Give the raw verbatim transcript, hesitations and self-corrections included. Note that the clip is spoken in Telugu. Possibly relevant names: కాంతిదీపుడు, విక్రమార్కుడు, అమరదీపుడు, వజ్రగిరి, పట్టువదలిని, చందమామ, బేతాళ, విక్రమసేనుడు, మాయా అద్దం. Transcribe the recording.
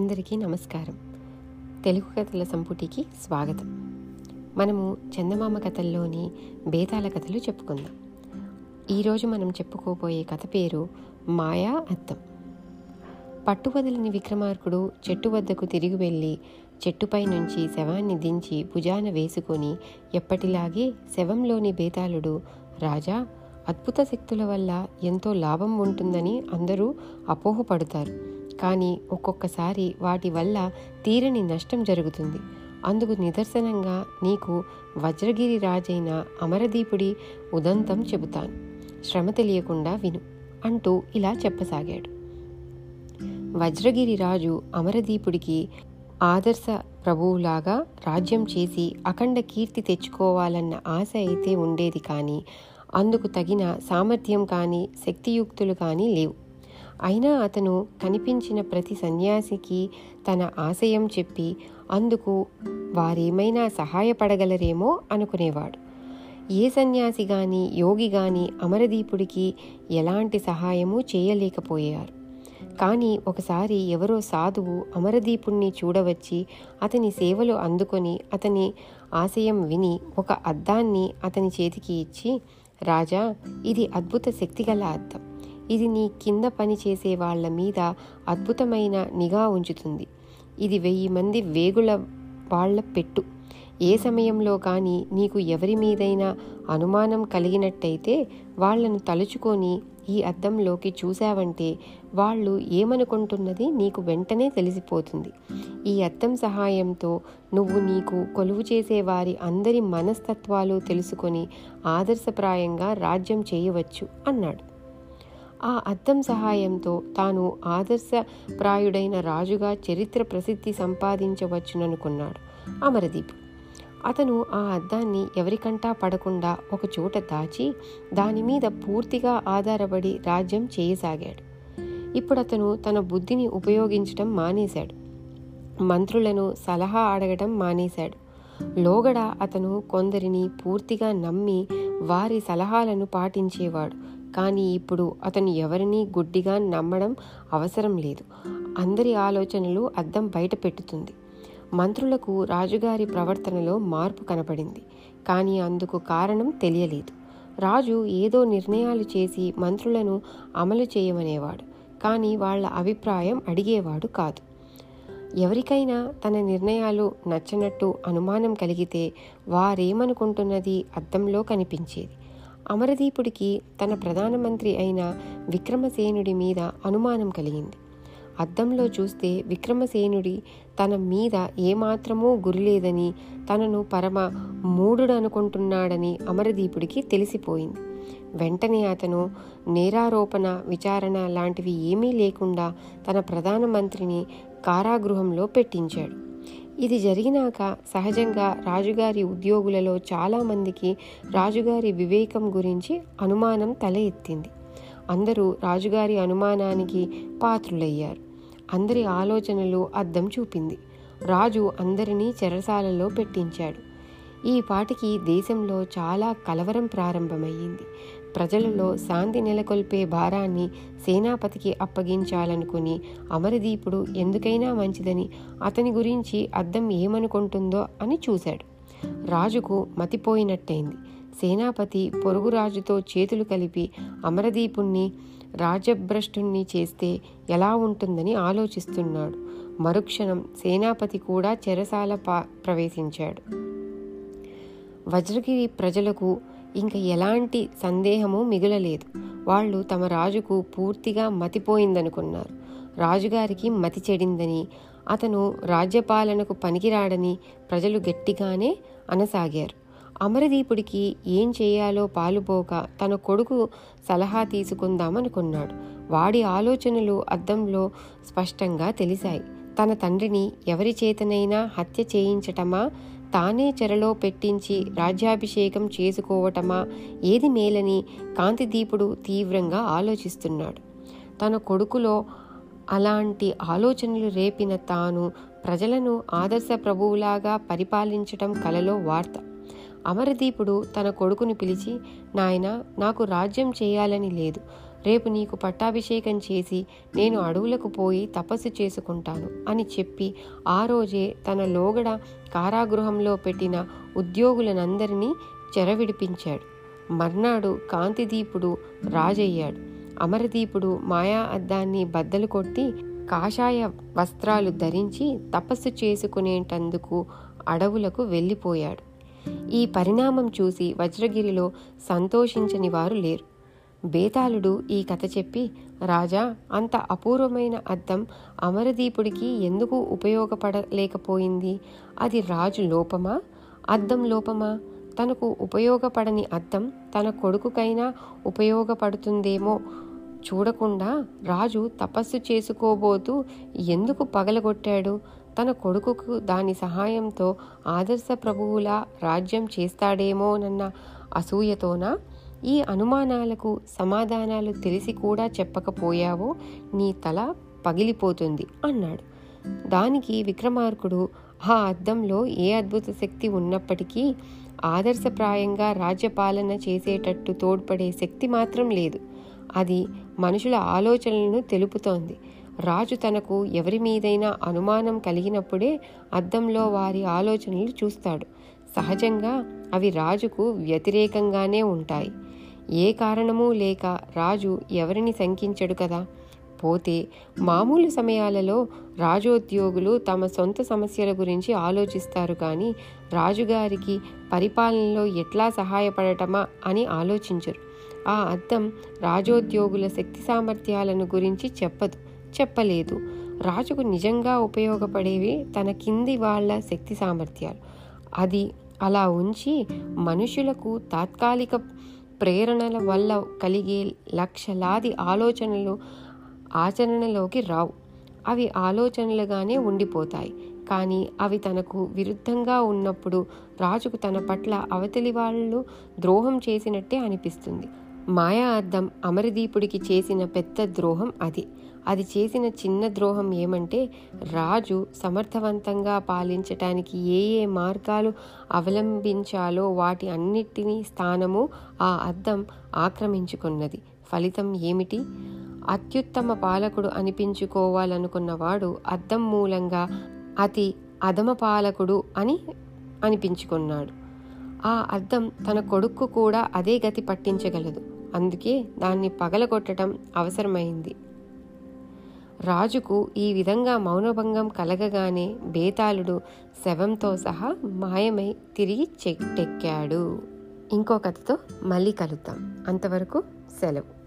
అందరికీ నమస్కారం. తెలుగు కథల సంపుటికి స్వాగతం. మనము చందమామ కథల్లోని బేతాళ కథలు చెప్పుకుందాం. ఈరోజు మనం చెప్పుకోబోయే కథ పేరు మాయా అద్దం. పట్టువదలిని విక్రమార్కుడు చెట్టు వద్దకు తిరిగి వెళ్ళి చెట్టుపై నుంచి శవాన్ని దించి భుజాన వేసుకొని ఎప్పటిలాగే శవంలోని బేతాళుడు, రాజా, అద్భుత శక్తుల వల్ల ఎంతో లాభం ఉంటుందని అందరూ అపోహపడతారు. కానీ ఒక్కొక్కసారి వాటి వల్ల తీరని నష్టం జరుగుతుంది. అందుకు నిదర్శనంగా నీకు వజ్రగిరి రాజైన అమరదీపుడి ఉదంతం చెబుతాను, శ్రమ తెలియకుండా విను అంటూ ఇలా చెప్పసాగాడు. వజ్రగిరి రాజు అమరదీపుడికి ఆదర్శ ప్రభువులాగా రాజ్యం చేసి అఖండ కీర్తి తెచ్చుకోవాలన్న ఆశ అయితే ఉండేది. కానీ అందుకు తగిన సామర్థ్యం కానీ శక్తియుక్తులు కానీ లేవు. అయినా అతను కనిపించిన ప్రతి సన్యాసికి తన ఆశయం చెప్పి అందుకు వారేమైనా సహాయపడగలరేమో అనుకునేవాడు. ఏ సన్యాసి కానీ యోగి కానీ అమరదీపుడికి ఎలాంటి సహాయము చేయలేకపోయారు. కానీ ఒకసారి ఎవరో సాధువు అమరదీపుణ్ణి చూడవచ్చి అతని సేవలు అందుకొని అతని ఆశయం విని ఒక అద్దాన్ని అతని చేతికి ఇచ్చి, రాజా, ఇది అద్భుత శక్తిగల అద్దం. ఇది నీ కింద పనిచేసే వాళ్ల మీద అద్భుతమైన నిఘా ఉంచుతుంది. ఇది వెయ్యి మంది వేగుల వాళ్ల పెట్టు. ఏ సమయంలో కానీ నీకు ఎవరి మీదైనా అనుమానం కలిగినట్టయితే వాళ్లను తలుచుకొని ఈ అద్దంలోకి చూశావంటే వాళ్ళు ఏమనుకుంటున్నది నీకు వెంటనే తెలిసిపోతుంది. ఈ అద్దం సహాయంతో నువ్వు నీకు కొలువు చేసేవారి అందరి మనస్తత్వాలు తెలుసుకొని ఆదర్శప్రాయంగా రాజ్యం చేయవచ్చు అన్నాడు. ఆ అద్దం సహాయంతో తాను ఆదర్శప్రాయుడైన రాజుగా చరిత్ర ప్రసిద్ధి సంపాదించవచ్చుననుకున్నాడు అమరదీపుడు. అతను ఆ అద్దాన్ని ఎవరికంటా పడకుండా ఒకచోట దాచి దానిమీద పూర్తిగా ఆధారపడి రాజ్యం చేయసాగాడు. ఇప్పుడు అతను తన బుద్ధిని ఉపయోగించడం మానేశాడు. మంత్రులను సలహా అడగడం మానేశాడు. లోగడ అతను కొందరిని పూర్తిగా నమ్మి వారి సలహాలను పాటించేవాడు. కానీ ఇప్పుడు అతను ఎవరినీ గుడ్డిగా నమ్మడం అవసరం లేదు. అందరి ఆలోచనలు అద్దం బయట పెట్టుతుంది. మంత్రులకు రాజుగారి ప్రవర్తనలో మార్పు కనపడింది. కానీ అందుకు కారణం తెలియలేదు. రాజు ఏదో నిర్ణయాలు చేసి మంత్రులను అమలు చేయమనేవాడు. కానీ వాళ్ళ అభిప్రాయం అడిగేవాడు కాదు. ఎవరికైనా తన నిర్ణయాలు నచ్చనట్టు అనుమానం కలిగితే వారేమనుకుంటున్నది అద్దంలో కనిపించేది. అమరదీపుడికి తన ప్రధానమంత్రి అయిన విక్రమసేనుడి మీద అనుమానం కలిగింది. అద్దంలో చూస్తే విక్రమసేనుడి తన మీద ఏమాత్రమూ గురిలేదని, తనను పరమ మూఢుడు అనుకుంటున్నాడని అమరదీపుడికి తెలిసిపోయింది. వెంటనే అతను నేరారోపణ విచారణ లాంటివి ఏమీ లేకుండా తన ప్రధానమంత్రిని కారాగృహంలో పెట్టించాడు. ఇది జరిగినాక సహజంగా రాజుగారి ఉద్యోగులలో చాలామందికి రాజుగారి వివేకం గురించి అనుమానం తల ఎత్తింది. అందరూ రాజుగారి అనుమానానికి పాత్రులయ్యారు. అందరి ఆలోచనలు అద్దం చూపింది. రాజు అందరినీ చెరసాలలో పెట్టించాడు. ఈ పాటికి దేశంలో చాలా కలవరం ప్రారంభమయ్యింది. ప్రజలలో శాంతి నెలకొల్పే భారాన్ని సేనాపతికి అప్పగించాలనుకుని అమరదీపుడు ఎందుకైనా మంచిదని అతని గురించి అద్దం ఏమనుకుంటుందో అని చూశాడు. రాజుకు మతిపోయినట్టయింది. సేనాపతి పొరుగు రాజుతో చేతులు కలిపి అమరదీపుణ్ణి రాజభ్రష్టుణ్ణి చేస్తే ఎలా ఉంటుందని ఆలోచిస్తున్నాడు. మరుక్షణం సేనాపతి కూడా చెరసాల ప్రవేశించాడు. వజ్రగిరి ప్రజలకు ఇంక ఎలాంటి సందేహమూ మిగులలేదు. వాళ్ళు తమ రాజుకు పూర్తిగా మతిపోయిందనుకున్నారు. రాజుగారికి మతి చెడిందని, అతను రాజ్యపాలనకు పనికిరాడని ప్రజలు గట్టిగానే అనసాగారు. అమరదీపుడికి ఏం చేయాలో పాలుపోక తన కొడుకు సలహా తీసుకుందామనుకున్నాడు. వాడి ఆలోచనలు అద్దంలో స్పష్టంగా తెలిసాయి. తన తండ్రిని ఎవరి చేతనైనా హత్య చేయించటమా, తానే చెరలో పెట్టించి రాజ్యాభిషేకం చేసుకోవటమా ఏది మేలని కాంతిదీపుడు తీవ్రంగా ఆలోచిస్తున్నాడు. తన కొడుకులో అలాంటి ఆలోచనలు రేపిన తాను ప్రజలను ఆదర్శ ప్రభువులాగా పరిపాలించటం కలలో వార్త. అమరదీపుడు తన కొడుకును పిలిచి, నాయనా, నాకు రాజ్యం చేయాలని లేదు. రేపు నీకు పట్టాభిషేకం చేసి నేను అడవులకు పోయి తపస్సు చేసుకుంటాను అని చెప్పి ఆ రోజే తన లోగడ కారాగృహంలో పెట్టిన ఉద్యోగులనందరినీ చెరవిడిపించాడు. మర్నాడు కాంతిదీపుడు రాజయ్యాడు. అమరదీపుడు మాయా అద్దాన్ని బద్దలు కొట్టి కాషాయ వస్త్రాలు ధరించి తపస్సు చేసుకునేటందుకు అడవులకు వెళ్ళిపోయాడు. ఈ పరిణామం చూసి వజ్రగిరిలో సంతోషించని వారు లేరు. బేతాళుడు ఈ కథ చెప్పి, రాజా, అంత అపూర్వమైన అద్దం అమరదీపుడికి ఎందుకు ఉపయోగపడలేకపోయింది? అది రాజు లోపమా, అద్దం లోపమా? తనకు ఉపయోగపడని అద్దం తన కొడుకుకైనా ఉపయోగపడుతుందేమో చూడకుండా రాజు తపస్సు చేసుకోబోతూ ఎందుకు పగలగొట్టాడు? తన కొడుకుకు దాని సహాయంతో ఆదర్శ ప్రభువులా రాజ్యం చేస్తాడేమోనన్న అసూయతోనా? ఈ అనుమానాలకు సమాధానాలు తెలిసి కూడా చెప్పకపోయావో నీ తల పగిలిపోతుంది అన్నాడు. దానికి విక్రమార్కుడు, ఆ అద్దంలో ఏ అద్భుత శక్తి ఉన్నప్పటికీ ఆదర్శప్రాయంగా రాజ్యపాలన చేసేటట్టు తోడ్పడే శక్తి మాత్రం లేదు. అది మనుషుల ఆలోచనలను తెలుపుతోంది. రాజు తనకు ఎవరి మీదైనా అనుమానం కలిగినప్పుడే అద్దంలో వారి ఆలోచనలు చూస్తాడు. సహజంగా అవి రాజుకు వ్యతిరేకంగానే ఉంటాయి. ఏ కారణమూ లేక రాజు ఎవరిని శంకించడు కదా. పోతే మామూలు సమయాలలో రాజోద్యోగులు తమ సొంత సమస్యల గురించి ఆలోచిస్తారు కానీ రాజుగారికి పరిపాలనలో ఎట్లా సహాయపడటమా అని ఆలోచించరు. ఆ అద్దం రాజోద్యోగుల శక్తి సామర్థ్యాలను గురించి చెప్పదు, చెప్పలేదు. రాజుకు నిజంగా ఉపయోగపడేవి తన కింది వాళ్ళ శక్తి సామర్థ్యాలు. అది అలా ఉంచి మనుషులకు తాత్కాలిక ప్రేరణల వల్ల కలిగే లక్షలాది ఆలోచనలు ఆచరణలోకి రావు. అవి ఆలోచనలుగానే ఉండిపోతాయి. కానీ అవి తనకు విరుద్ధంగా ఉన్నప్పుడు రాజుకు తన పట్ల అవతలి వాళ్ళు ద్రోహం చేసినట్టే అనిపిస్తుంది. మాయా అద్దం అమరదీపుడికి చేసిన పెద్ద ద్రోహం అది. అది చేసిన చిన్న ద్రోహం ఏమంటే, రాజు సమర్థవంతంగా పాలించటానికి ఏ ఏ మార్గాలు అవలంబించాలో వాటి అన్నిటినీ స్థానము ఆ అద్దం ఆక్రమించుకున్నది. ఫలితం ఏమిటి? అత్యుత్తమ పాలకుడు అనిపించుకోవాలనుకున్నవాడు అద్దం మూలంగా అతి అధమ పాలకుడు అని అనిపించుకున్నాడు. ఆ అద్దం తన కొడుక్కు కూడా అదే గతి పట్టించగలదు. అందుకే దాన్ని పగలగొట్టడం అవసరమైంది. రాజుకు ఈ విధంగా మౌనభంగం కలగగానే బేతాళుడు శవంతో సహా మాయమై తిరిగి చెట్టెక్కాడు. ఇంకో కథతో మళ్ళీ కలుద్దాం. అంతవరకు సెలవు.